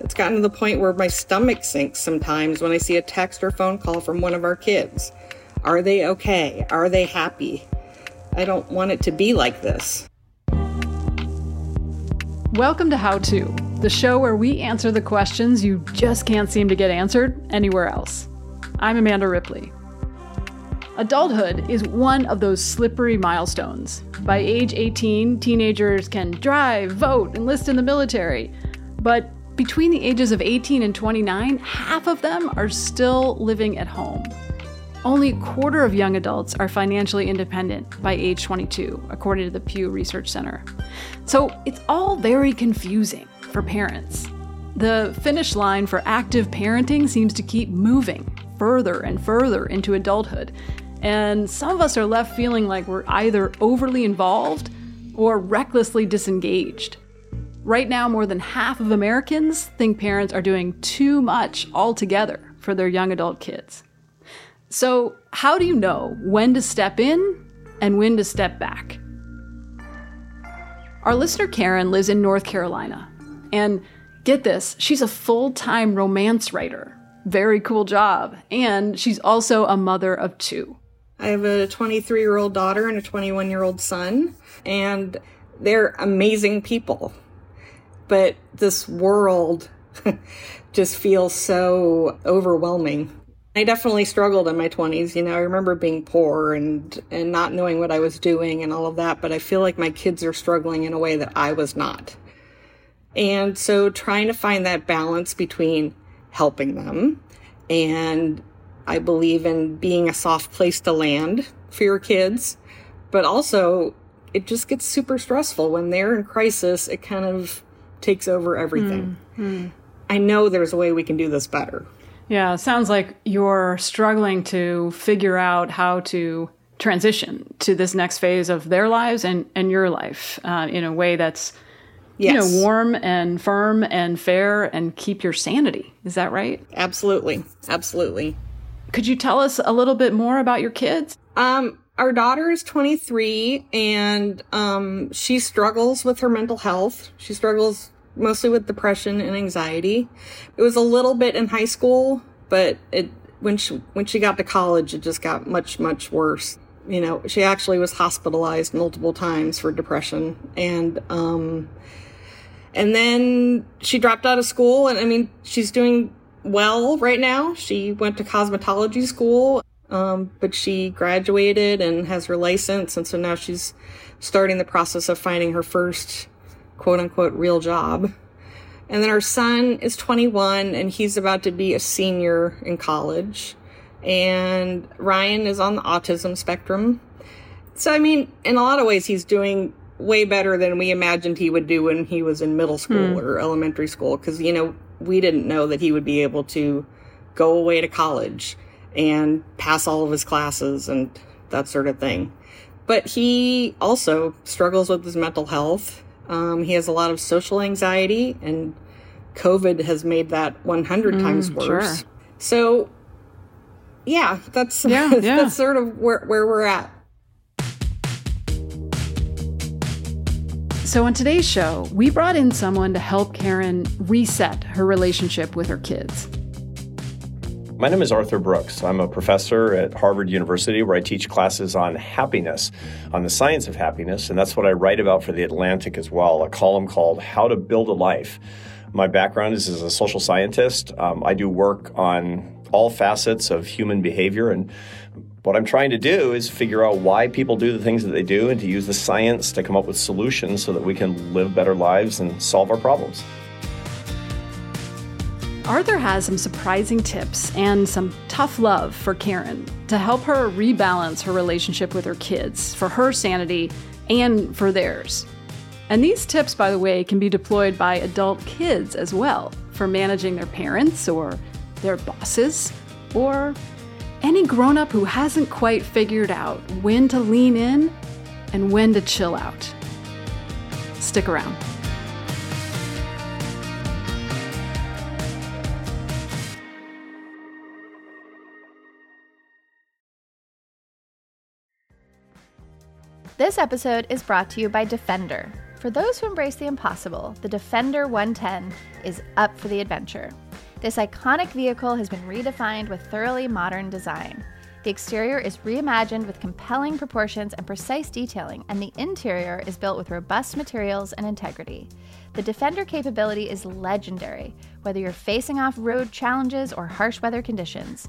It's gotten to the point where my stomach sinks sometimes when I see a text or phone call from one of our kids. Are they okay? Are they happy? I don't want it to be like this. Welcome to How To, the show where we answer the questions you just can't seem to get answered anywhere else. I'm Amanda Ripley. Adulthood is one of those slippery milestones. By age 18, teenagers can drive, vote, enlist in the military. But between the ages of 18 and 29, half of them are still living at home. Only a quarter of young adults are financially independent by age 22, according to the Pew Research Center. So it's all very confusing for parents. The finish line for active parenting seems to keep moving further and further into adulthood. And some of us are left feeling like we're either overly involved or recklessly disengaged. Right now, more than half of Americans think parents are doing too much altogether for their young adult kids. So how do you know when to step in and when to step back? Our listener Karen lives in North Carolina. And get this, she's a full-time romance writer. Very cool job. And she's also a mother of two. I have a 23-year-old daughter and a 21-year-old son, and they're amazing people. But this world just feels so overwhelming. I definitely struggled in my 20s. You know, I remember being poor and not knowing what I was doing and all of that, but I feel like my kids are struggling in a way that I was not. And so trying to find that balance between helping them, and I believe in being a soft place to land for your kids, but also it just gets super stressful when they're in crisis. It kind of takes over everything. I know there's a way we can do this better. Yeah, sounds like you're struggling to figure out how to transition to this next phase of their lives and your life in a way that's, you know, warm and firm and fair and keep your sanity. Is that right? Absolutely. Absolutely. Could you tell us a little bit more about your kids? Our daughter is 23 and she struggles with her mental health. She struggles mostly with depression and anxiety. It was a little bit in high school, but when she got to college, it just got much, much worse. You know, she actually was hospitalized multiple times for depression. And then she dropped out of school. And I mean, she's doing well right now. She went to cosmetology school, but she graduated and has her license. And so now she's starting the process of finding her first quote unquote real job. And then our son is 21 and he's about to be a senior in college. And Ryan is on the autism spectrum. So, I mean, in a lot of ways, he's doing way better than we imagined he would do when he was in middle school or elementary school. Because, you know, we didn't know that he would be able to go away to college and pass all of his classes and that sort of thing. But he also struggles with his mental health. He has a lot of social anxiety, and COVID has made that 100 times worse. Sure. So, yeah, that's sort of where we're at. So on today's show, we brought in someone to help Karen reset her relationship with her kids. My name is Arthur Brooks. I'm a professor at Harvard University where I teach classes on happiness, on the science of happiness, and that's what I write about for The Atlantic as well, a column called How to Build a Life. My background is as a social scientist. I do work on all facets of human behavior. And what I'm trying to do is figure out why people do the things that they do and to use the science to come up with solutions so that we can live better lives and solve our problems. Arthur has some surprising tips and some tough love for Karen to help her rebalance her relationship with her kids for her sanity and for theirs. And these tips, by the way, can be deployed by adult kids as well for managing their parents or their bosses, or any grown-up who hasn't quite figured out when to lean in and when to chill out. Stick around. This episode is brought to you by Defender. For those who embrace the impossible, the Defender 110 is up for the adventure. This iconic vehicle has been redefined with thoroughly modern design. The exterior is reimagined with compelling proportions and precise detailing, and the interior is built with robust materials and integrity. The Defender capability is legendary, whether you're facing off road challenges or harsh weather conditions.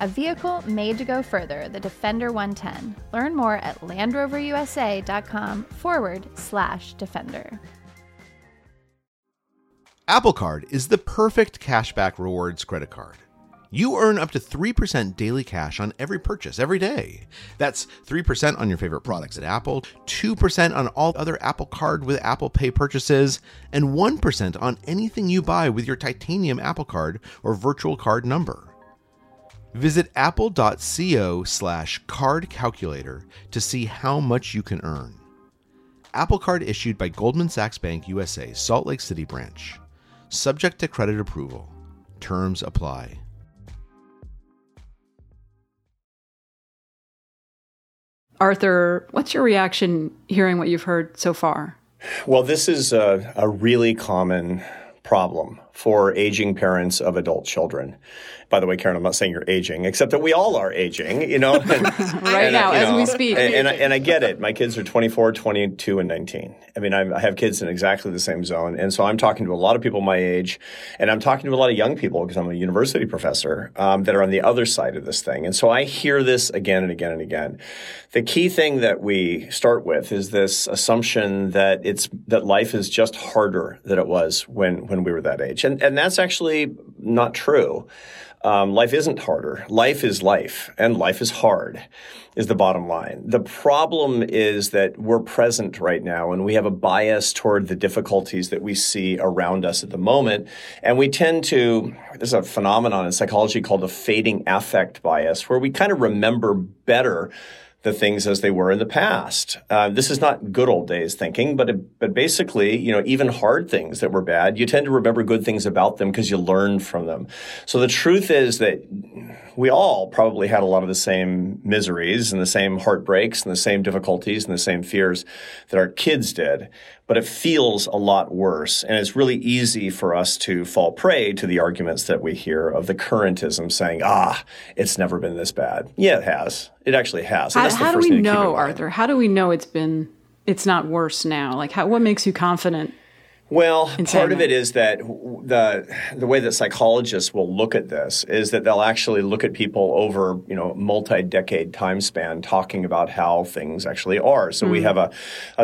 A vehicle made to go further, the Defender 110. Learn more at LandRoverUSA.com/Defender. Apple Card is the perfect cashback rewards credit card. You earn up to 3% daily cash on every purchase every day. That's 3% on your favorite products at Apple, 2% on all other Apple Card with Apple Pay purchases, and 1% on anything you buy with your titanium Apple Card or virtual card number. Visit apple.co/card calculator to see how much you can earn. Apple Card issued by Goldman Sachs Bank USA, Salt Lake City branch. Subject to credit approval. Terms apply. Arthur, what's your reaction hearing what you've heard so far? Well, this is a really common problem for aging parents of adult children. By the way, Karen, I'm not saying you're aging, except that we all are aging, you know. We speak. And I get it. My kids are 24, 22, and 19. I mean, I have kids in exactly the same zone. And so I'm talking to a lot of people my age, and I'm talking to a lot of young people because I'm a university professor that are on the other side of this thing. And so I hear this again and again and again. The key thing that we start with is this assumption that that life is just harder than it was when we were that age. And that's actually not true. Life isn't harder. Life is life, and life is hard, is the bottom line. The problem is that we're present right now, and we have a bias toward the difficulties that we see around us at the moment. And we tend to – there's a phenomenon in psychology called the fading affect bias, where we kind of remember better the things as they were in the past. This is not good old days thinking, but basically, you know, even hard things that were bad, you tend to remember good things about them because you learned from them. So the truth is that we all probably had a lot of the same miseries and the same heartbreaks and the same difficulties and the same fears that our kids did. But it feels a lot worse, and it's really easy for us to fall prey to the arguments that we hear of the currentism saying, it's never been this bad. Yeah, it has. It actually has. And that's the first thing to keep in mind. How do we know, Arthur? How do we know it's not worse now? Like, what makes you confident? Well, part of it is that the way that psychologists will look at this is that they'll actually look at people over, you know, multi-decade time span talking about how things actually are. So we have a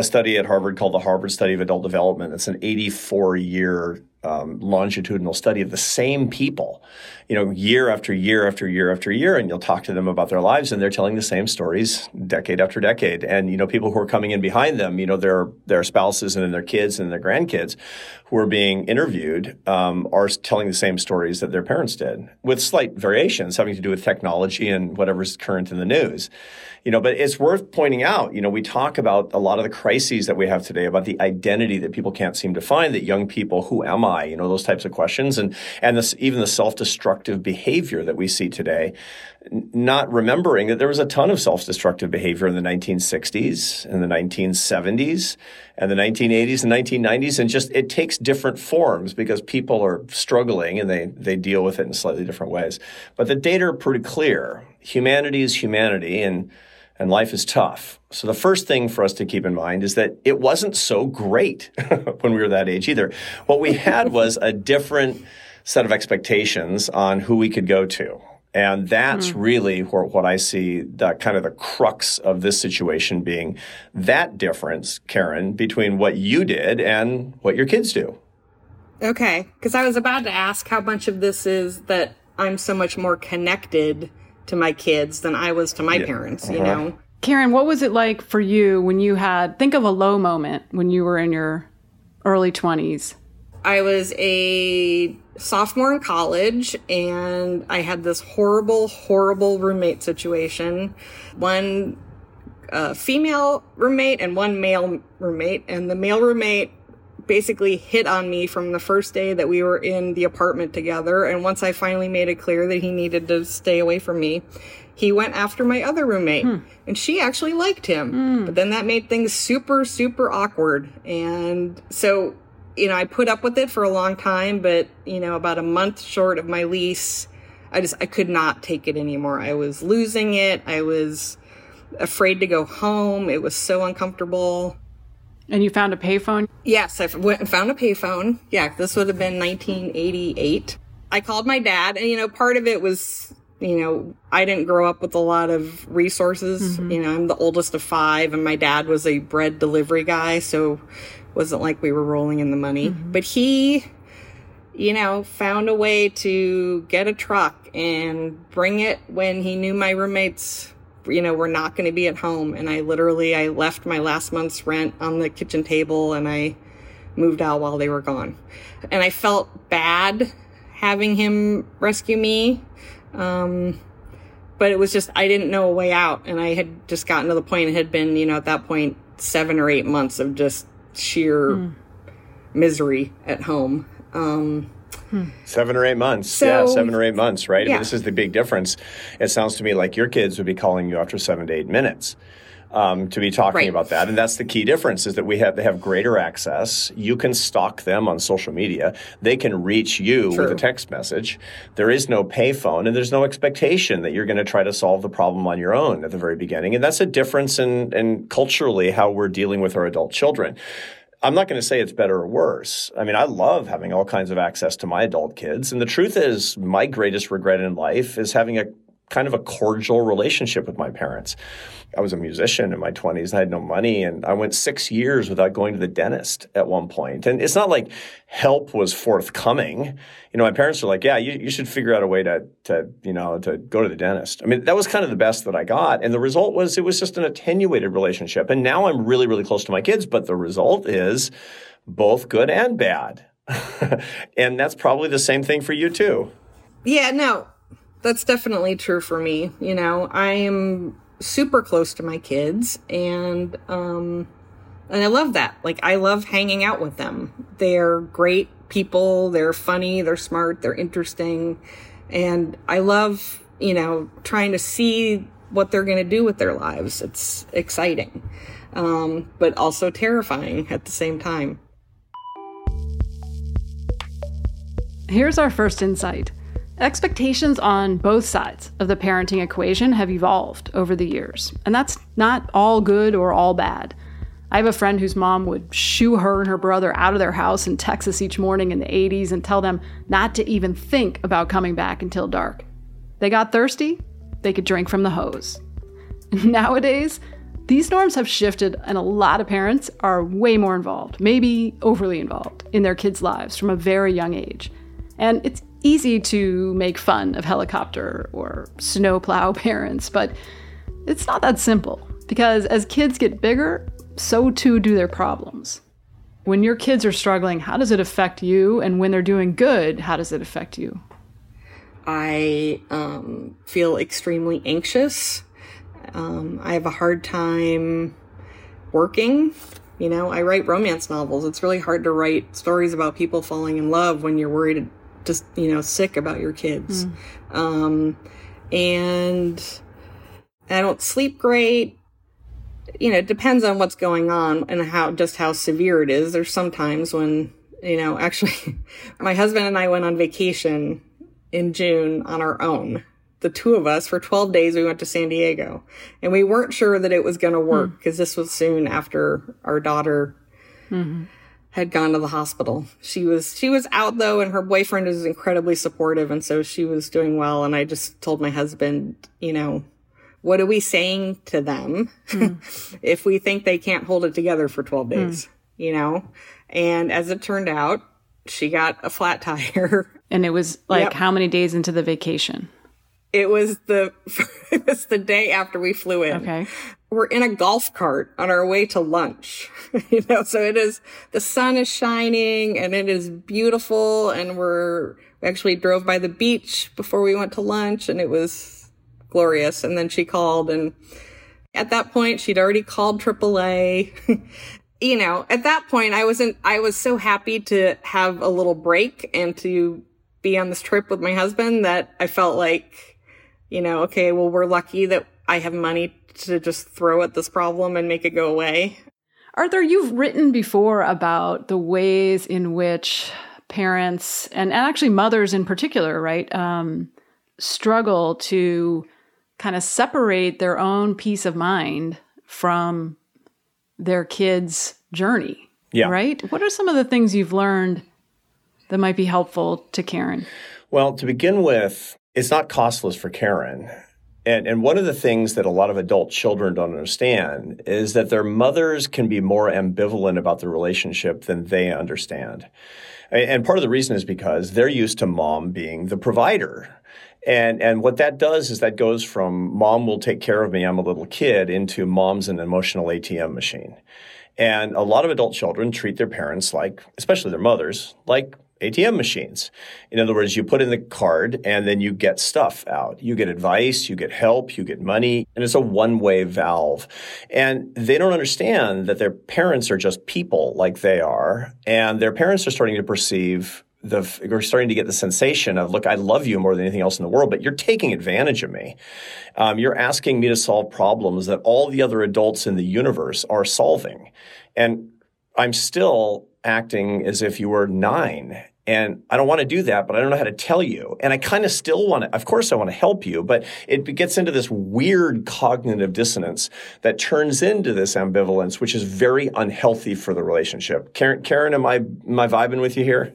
study at Harvard called the Harvard Study of Adult Development. It's an 84-year longitudinal study of the same people, you know, year after year after year after year. And you'll talk to them about their lives, and they're telling the same stories decade after decade. And, you know, people who are coming in behind them, you know, their spouses and then their kids and their grandkids who are being interviewed are telling the same stories that their parents did, with slight variations having to do with technology and whatever's current in the news. You know, but it's worth pointing out, you know, we talk about a lot of the crises that we have today about the identity that people can't seem to find, that young people, who am I? You know, those types of questions, and this, even the self-destructive behavior that we see today, not remembering that there was a ton of self-destructive behavior in the 1960s and the 1970s and the 1980s and 1990s. And just it takes different forms because people are struggling and they deal with it in slightly different ways. But the data are pretty clear. Humanity is humanity, and life is tough. So the first thing for us to keep in mind is that it wasn't so great when we were that age either. What we had was a different set of expectations on who we could go to. And that's really what I see, the kind of the crux of this situation being that difference, Karen, between what you did and what your kids do. Okay, because I was about to ask how much of this is that I'm so much more connected to my kids than I was to my parents, you know? Karen, what was it like for you when you had, think of a low moment when you were in your early 20s? I was a sophomore in college, and I had this horrible, horrible roommate situation. One female roommate and one male roommate, and the male roommate basically hit on me from the first day that we were in the apartment together, and once I finally made it clear that he needed to stay away from me, he went after my other roommate, and she actually liked him. But then that made things super, super awkward. And so, you know, I put up with it for a long time, but, you know, about a month short of my lease, I could not take it anymore. I was losing it. I was afraid to go home. It was so uncomfortable. And you found a payphone? Yes, I went and found a payphone. Yeah, this would have been 1988. I called my dad, and, you know, part of it was... You know, I didn't grow up with a lot of resources. You know, I'm the oldest of five, and my dad was a bread delivery guy, so it wasn't like we were rolling in the money. But he, you know, found a way to get a truck and bring it when he knew my roommates, you know, were not going to be at home. And I left my last month's rent on the kitchen table, and I moved out while they were gone. And I felt bad having him rescue me. But it was just, I didn't know a way out, and I had just gotten to the point, it had been, you know, at that point, 7 or 8 months of just sheer misery at home. 7 or 8 months. So, yeah, 7 or 8 months, right? Yeah. This is the big difference. It sounds to me like your kids would be calling you after 7 to 8 minutes. To be talking about that. And that's the key difference, is that they have greater access. You can stalk them on social media. They can reach you with a text message. There is no payphone, and there's no expectation that you're going to try to solve the problem on your own at the very beginning. And that's a difference in culturally how we're dealing with our adult children. I'm not going to say it's better or worse. I mean, I love having all kinds of access to my adult kids. And the truth is, my greatest regret in life is having a kind of a cordial relationship with my parents. I was a musician in my 20s. I had no money, and I went 6 years without going to the dentist at one point. And it's not like help was forthcoming. You know, my parents were like, yeah, you should figure out a way to go to the dentist. I mean, that was kind of the best that I got. And the result was, it was just an attenuated relationship. And now I'm really, really close to my kids, but the result is both good and bad. And that's probably the same thing for you too. Yeah, no. That's definitely true for me. You know, I am super close to my kids, and I love that. Like, I love hanging out with them. They're great people. They're funny. They're smart. They're interesting. And I love, you know, trying to see what they're going to do with their lives. It's exciting, but also terrifying at the same time. Here's our first insight. Expectations on both sides of the parenting equation have evolved over the years, and that's not all good or all bad. I have a friend whose mom would shoo her and her brother out of their house in Texas each morning in the 80s and tell them not to even think about coming back until dark. They got thirsty, they could drink from the hose. Nowadays, these norms have shifted, and a lot of parents are way more involved, maybe overly involved, in their kids' lives from a very young age. And it's easy to make fun of helicopter or snowplow parents, but it's not that simple, because as kids get bigger, so too do their problems. When your kids are struggling, how does it affect you? And when they're doing good, how does it affect you? I feel extremely anxious. I have a hard time working. You know, I write romance novels. It's really hard to write stories about people falling in love when you're worried, just, you know, sick about your kids. And I don't sleep great. You know, it depends on what's going on and how severe it is. There's some times when, you know, actually my husband and I went on vacation in June on our own. The two of us, for 12 days, we went to San Diego, and we weren't sure that it was going to work, because this was soon after our daughter had gone to the hospital. She was out, though, and her boyfriend is incredibly supportive, and so she was doing well. And I just told my husband, you know, what are we saying to them if we think they can't hold it together for 12 days, you know? And as it turned out, she got a flat tire. And it was like how many days into the vacation? It was the day after we flew in. Okay. we're in a golf cart on our way to lunch. So it is, the sun is shining and it is beautiful. And we actually drove by the beach before we went to lunch and it was glorious. And then she called, and at that point she'd already called AAA. At that point I was so happy to have a little break and to be on this trip with my husband that I felt like, okay, well, we're lucky that I have money to just throw at this problem and make it go away. Arthur, you've written before about the ways in which parents, and actually mothers in particular, right, struggle to kind of separate their own peace of mind from their kids' journey, right? What are some of the things you've learned that might be helpful to Karen? Well, to begin with, it's not costless for Karen. And one of the things that a lot of adult children don't understand is that their mothers can be more ambivalent about the relationship than they understand. And part of the reason is because they're used to mom being the provider. And what that does is that goes from mom will take care of me, I'm a little kid, into mom's an emotional ATM machine. And a lot of adult children treat their parents like, especially their mothers, like ATM machines. In other words, you put in the card and then you get stuff out. You get advice, you get help, you get money, and it's a one-way valve. And they don't understand that their parents are just people like they are, and their parents are starting to perceive we're starting to get the sensation of, look, I love you more than anything else in the world, but you're taking advantage of me. You're asking me to solve problems that all the other adults in the universe are solving. And I'm still acting as if you were 9. And I don't want to do that, but I don't know how to tell you. And I kind of still want to, of course I want to help you, but it gets into this weird cognitive dissonance that turns into this ambivalence, which is very unhealthy for the relationship. Karen, am I vibing with you here?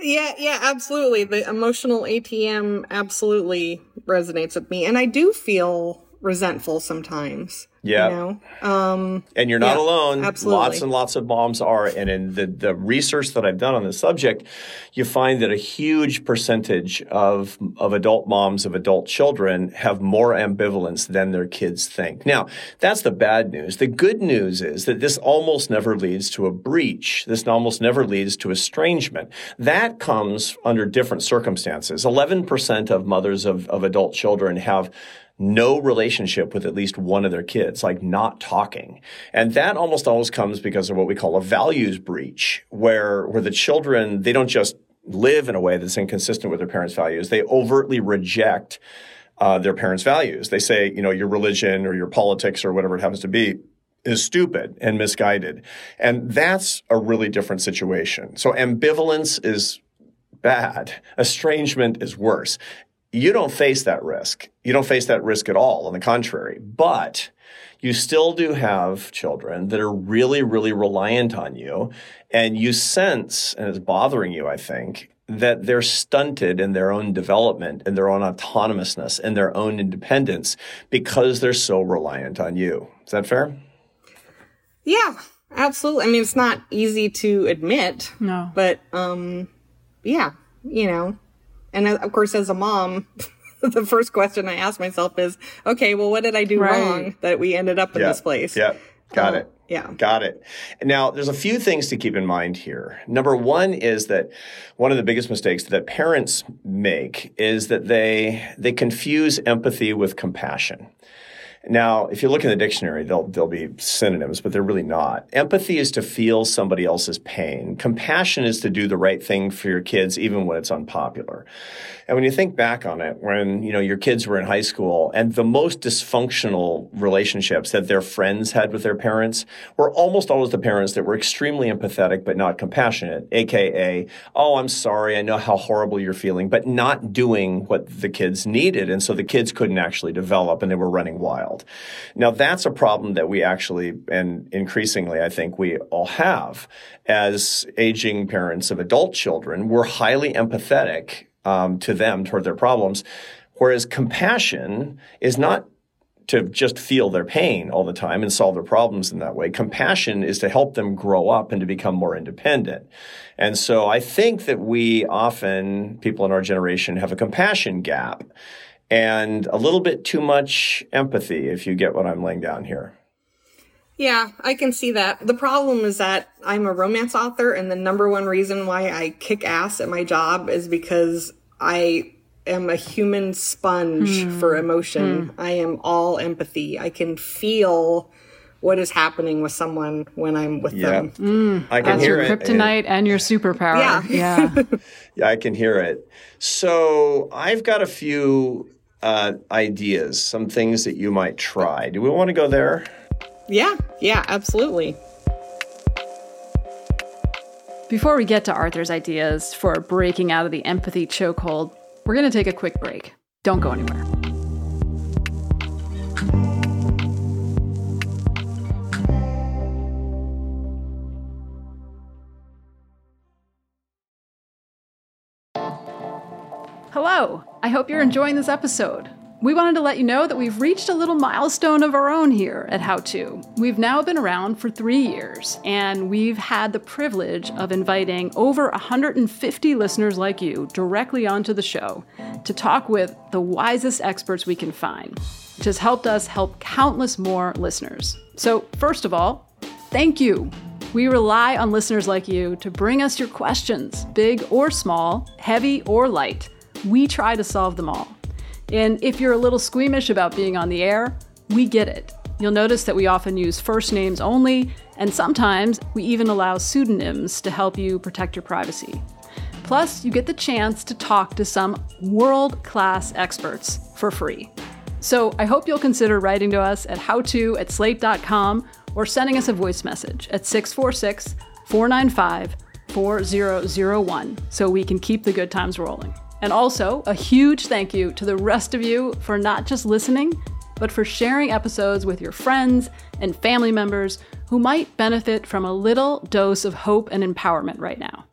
Yeah, absolutely. The emotional ATM absolutely resonates with me. And I do feel resentful sometimes. Yeah. And you're not alone. Absolutely. Lots and lots of moms are. And in the research that I've done on this subject, you find that a huge percentage of adult moms of adult children have more ambivalence than their kids think. Now, that's the bad news. The good news is that this almost never leads to a breach. This almost never leads to estrangement. That comes under different circumstances. 11% of mothers of adult children have no relationship with at least one of their kids, like not talking. And that almost always comes because of what we call a values breach, where the children, they don't just live in a way that's inconsistent with their parents' values. They overtly reject their parents' values. They say, your religion or your politics or whatever it happens to be is stupid and misguided. And that's a really different situation. So ambivalence is bad. Estrangement is worse. You don't face that risk. You don't face that risk at all, on the contrary. But you still do have children that are really, really reliant on you. And you sense, and it's bothering you, I think, that they're stunted in their own development and their own autonomousness and their own independence because they're so reliant on you. Is that fair? Yeah, absolutely. I mean, it's not easy to admit. No. But, And of course, as a mom, the first question I ask myself is, okay, well, what did I do wrong that we ended up in this place? Yeah, got it. Yeah. Got it. Now, there's a few things to keep in mind here. Number one is that one of the biggest mistakes that parents make is that they confuse empathy with compassion. Now, if you look in the dictionary, they'll be synonyms, but they're really not. Empathy is to feel somebody else's pain. Compassion is to do the right thing for your kids, even when it's unpopular. And when you think back on it, when your kids were in high school, and the most dysfunctional relationships that their friends had with their parents were almost always the parents that were extremely empathetic but not compassionate, aka, oh, I'm sorry, I know how horrible you're feeling, but not doing what the kids needed. And so the kids couldn't actually develop, and they were running wild. Now, that's a problem that we actually, and increasingly, I think we all have as aging parents of adult children. We're highly empathetic to them, toward their problems, whereas compassion is not to just feel their pain all the time and solve their problems in that way. Compassion is to help them grow up and to become more independent. And so I think that we often, people in our generation, have a compassion gap. and a little bit too much empathy, if you get what I'm laying down here. Yeah, I can see that. The problem is that I'm a romance author, and the number one reason why I kick ass at my job is because I am a human sponge for emotion. I am all empathy. I can feel what is happening with someone when I'm with them. I can hear it. That's your kryptonite and your superpower. Yeah, I can hear it. So I've got a few ideas, some things that you might try. Do we want to go there? Yeah, absolutely. Before we get to Arthur's ideas for breaking out of the empathy chokehold, we're going to take a quick break. Don't go anywhere. Hello, I hope you're enjoying this episode. We wanted to let you know that we've reached a little milestone of our own here at How To. We've now been around for 3 years, and we've had the privilege of inviting over 150 listeners like you directly onto the show to talk with the wisest experts we can find, which has helped us help countless more listeners. So first of all, thank you. We rely on listeners like you to bring us your questions, big or small, heavy or light. We try to solve them all. And if you're a little squeamish about being on the air, we get it. You'll notice that we often use first names only, and sometimes we even allow pseudonyms to help you protect your privacy. Plus, you get the chance to talk to some world-class experts for free. So I hope you'll consider writing to us at howto@slate.com or sending us a voice message at 646-495-4001 so we can keep the good times rolling. And also, a huge thank you to the rest of you for not just listening, but for sharing episodes with your friends and family members who might benefit from a little dose of hope and empowerment right now.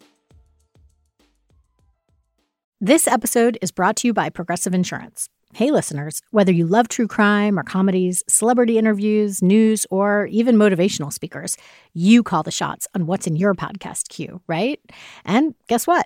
This episode is brought to you by Progressive Insurance. Hey, listeners, whether you love true crime or comedies, celebrity interviews, news, or even motivational speakers, you call the shots on what's in your podcast queue, right? And guess what?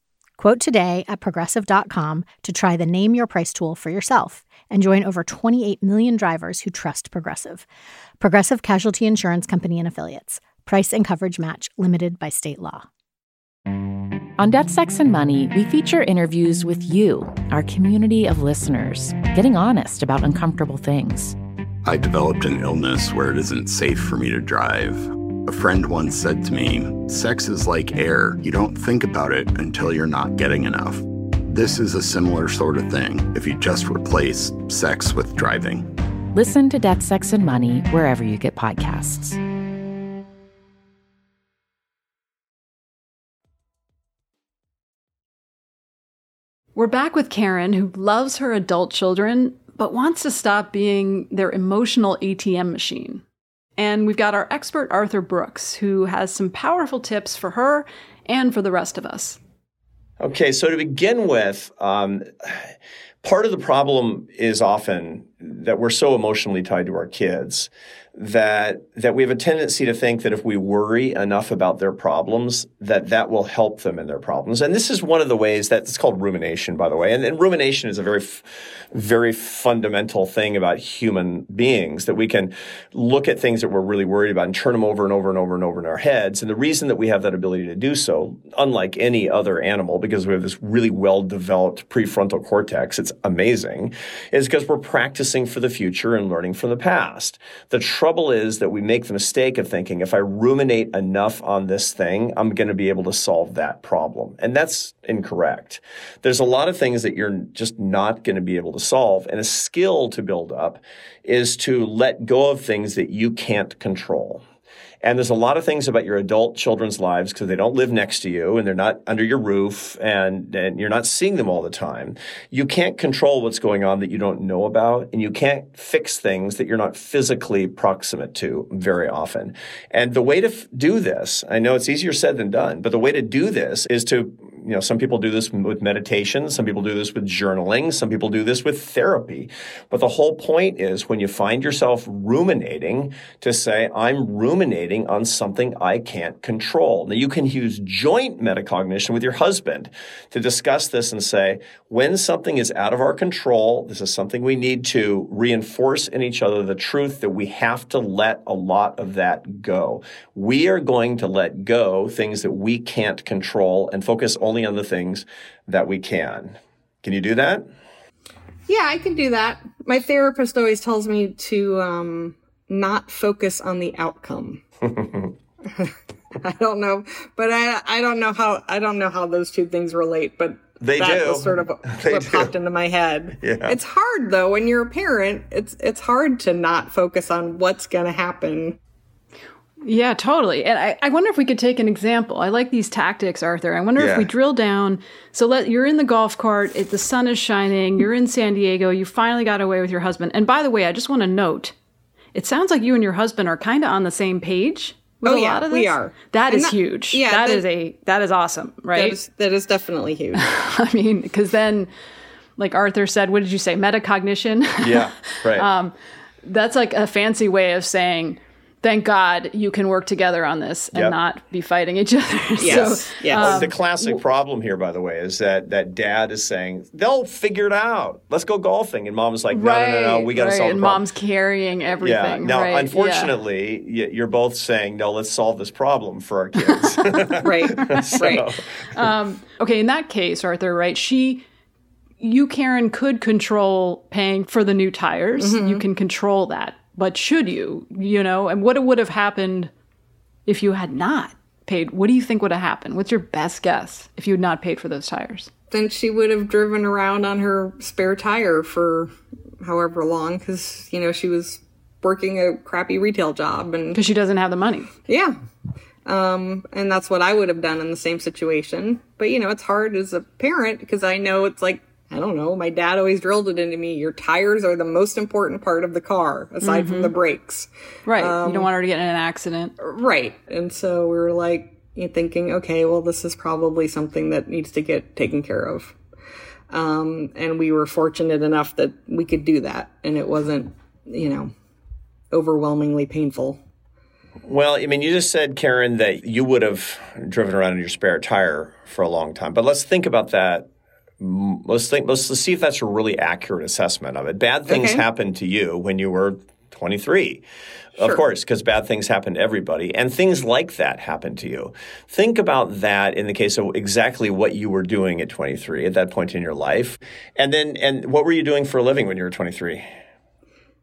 Quote today at Progressive.com to try the Name Your Price tool for yourself and join over 28 million drivers who trust Progressive. Progressive Casualty Insurance Company and Affiliates. Price and coverage match limited by state law. On Death, Sex, and Money, we feature interviews with you, our community of listeners, getting honest about uncomfortable things. I developed an illness where it isn't safe for me to drive. A friend once said to me, sex is like air. You don't think about it until you're not getting enough. This is a similar sort of thing if you just replace sex with driving. Listen to Death, Sex, and Money wherever you get podcasts. We're back with Karen, who loves her adult children, but wants to stop being their emotional ATM machine. And we've got our expert, Arthur Brooks, who has some powerful tips for her and for the rest of us. Okay, so to begin with, part of the problem is often that we're so emotionally tied to our kids that we have a tendency to think that if we worry enough about their problems, that will help them in their problems. And this is one of the ways that it's called rumination, by the way. And rumination is a very, very fundamental thing about human beings, that we can look at things that we're really worried about and turn them over and over and over and over in our heads. And the reason that we have that ability to do so, unlike any other animal, because we have this really well-developed prefrontal cortex, it's amazing, is because we're practicing for the future and learning from the past. The trouble is that we make the mistake of thinking, if I ruminate enough on this thing, I'm going to be able to solve that problem. And that's incorrect. There's a lot of things that you're just not going to be able to solve. And a skill to build up is to let go of things that you can't control. And there's a lot of things about your adult children's lives because they don't live next to you and they're not under your roof and you're not seeing them all the time. You can't control what's going on that you don't know about, and you can't fix things that you're not physically proximate to very often. And the way to do this, I know it's easier said than done, but the way to do this is to, some people do this with meditation, some people do this with journaling, some people do this with therapy. But the whole point is when you find yourself ruminating to say, I'm ruminating on something I can't control. Now, you can use joint metacognition with your husband to discuss this and say, when something is out of our control, this is something we need to reinforce in each other the truth that we have to let a lot of that go. We are going to let go things that we can't control and focus only on the things that we can. Can you do that? Yeah, I can do that. My therapist always tells me to not focus on the outcome. I don't know, but I don't know how those two things relate, but they do. Was sort of what popped into my head. Yeah. It's hard though when you're a parent. It's hard to not focus on what's going to happen. Yeah, totally. And I wonder if we could take an example. I like these tactics, Arthur. I wonder if we drill down. So you're in the golf cart. The sun is shining. You're in San Diego. You finally got away with your husband. And by the way, I just want to note, it sounds like you and your husband are kind of on the same page with a lot of this. We are. That is huge. Yeah, that is awesome, right? That is definitely huge. I mean, because then, like Arthur said, what did you say? Metacognition? Yeah, right. That's like a fancy way of saying, thank God you can work together on this and not be fighting each other. Yes. So, yes. The classic problem here, by the way, is that dad is saying, they'll figure it out. Let's go golfing. And mom is like, no, we got to solve the problem. And mom's carrying everything. Yeah. Now, unfortunately, you're both saying, no, let's solve this problem for our kids. Right. So. Right. Okay. In that case, Arthur, right, Karen, could control paying for the new tires. Mm-hmm. You can control that. But should you, and what would have happened if you had not paid? What do you think would have happened? What's your best guess if you had not paid for those tires? Then she would have driven around on her spare tire for however long because, she was working a crappy retail job. Because she doesn't have the money. Yeah. And that's what I would have done in the same situation. But, it's hard as a parent because I know it's like, I don't know. My dad always drilled it into me. Your tires are the most important part of the car, aside from the brakes. Right. You don't want her to get in an accident. Right. And so we were like thinking, okay, well, this is probably something that needs to get taken care of. And we were fortunate enough that we could do that. And it wasn't, overwhelmingly painful. Well, I mean, you just said, Karen, that you would have driven around in your spare tire for a long time. But let's think about that. Let's see if that's a really accurate assessment of it. Bad things happened to you when you were 23, of course, because bad things happen to everybody. And things like that happen to you. Think about that in the case of exactly what you were doing at 23 at that point in your life. And what were you doing for a living when you were 23?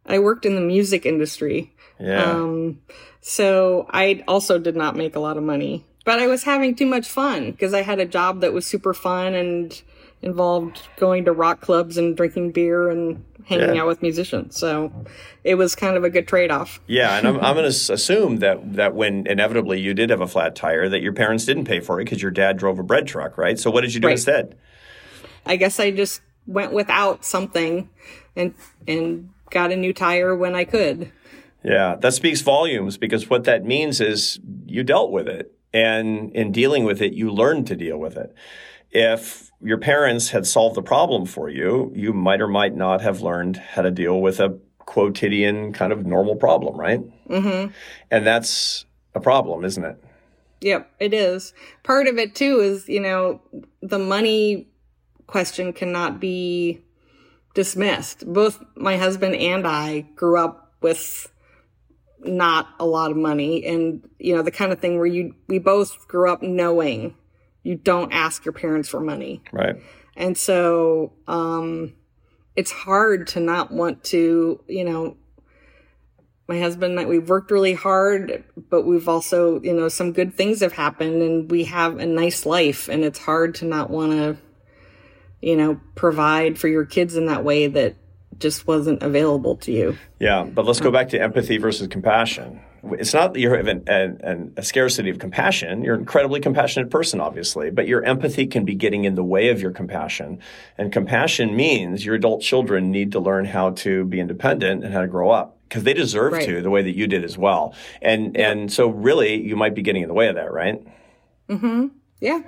I worked in the music industry. Yeah. So I also did not make a lot of money. But I was having too much fun because I had a job that was super fun and involved going to rock clubs and drinking beer and hanging out with musicians. So it was kind of a good trade-off. Yeah, and I'm going to assume that when inevitably you did have a flat tire, that your parents didn't pay for it because your dad drove a bread truck, right? So what did you do instead? I guess I just went without something and got a new tire when I could. Yeah, that speaks volumes because what that means is you dealt with it. And in dealing with it, you learned to deal with it. If your parents had solved the problem for you, you might or might not have learned how to deal with a quotidian kind of normal problem, right? Mm-hmm. And that's a problem, isn't it? Yep, it is. Part of it, too, is, the money question cannot be dismissed. Both my husband and I grew up with not a lot of money and, the kind of thing where we both grew up knowing you don't ask your parents for money. Right. And so it's hard to not want to, my husband and I, we've worked really hard, but we've also, some good things have happened and we have a nice life. And it's hard to not want to, provide for your kids in that way that just wasn't available to you. Yeah. But let's go back to empathy versus compassion. It's not that you have a scarcity of compassion. You're an incredibly compassionate person, obviously, but your empathy can be getting in the way of your compassion. And compassion means your adult children need to learn how to be independent and how to grow up, because they deserve to, the way that you did as well. And so really, you might be getting in the way of that, right? Mm-hmm. Yeah.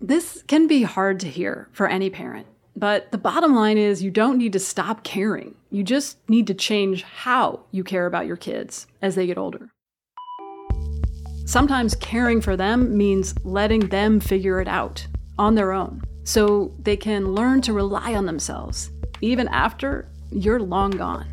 This can be hard to hear for any parent, but the bottom line is you don't need to stop caring. You just need to change how you care about your kids as they get older. Sometimes caring for them means letting them figure it out on their own, so they can learn to rely on themselves, even after you're long gone.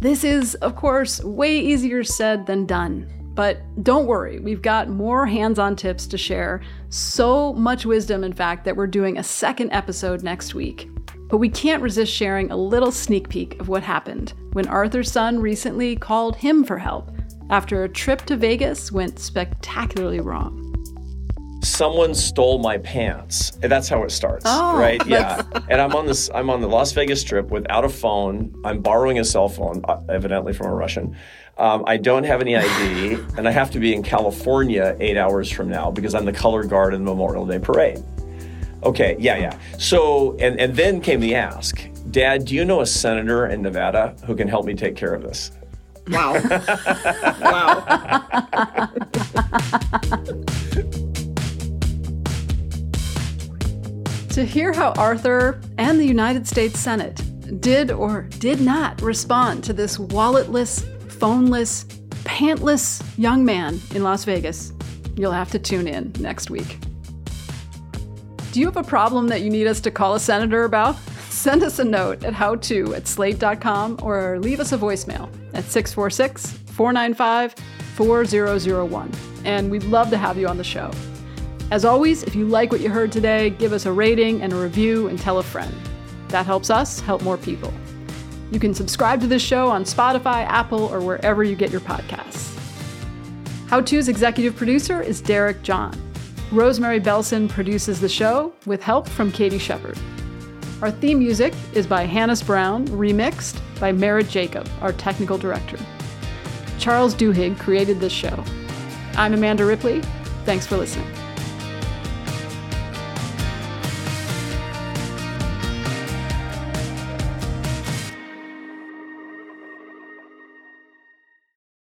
This is, of course, way easier said than done. But don't worry, we've got more hands-on tips to share. So much wisdom, in fact, that we're doing a second episode next week. But we can't resist sharing a little sneak peek of what happened when Arthur's son recently called him for help after a trip to Vegas went spectacularly wrong. Someone stole my pants. That's how it starts, right? Yeah. And I'm on the Las Vegas Strip without a phone. I'm borrowing a cell phone, evidently from a Russian. I don't have any ID, and I have to be in California 8 hours from now because I'm the color guard in the Memorial Day Parade. Okay, yeah. So, and then came the ask, Dad, do you know a senator in Nevada who can help me take care of this? Wow. Wow. To hear how Arthur and the United States Senate did or did not respond to this walletless, phoneless, pantless young man in Las Vegas, you'll have to tune in next week. Do you have a problem that you need us to call a senator about? Send us a note at howto@slate.com or leave us a voicemail at 646-495-4001. And we'd love to have you on the show. As always, if you like what you heard today, give us a rating and a review and tell a friend. That helps us help more people. You can subscribe to this show on Spotify, Apple, or wherever you get your podcasts. How To's executive producer is Derek John. Rosemary Belson produces the show with help from Katie Shepard. Our theme music is by Hannes Brown, remixed by Merritt Jacob, our technical director. Charles Duhigg created this show. I'm Amanda Ripley. Thanks for listening.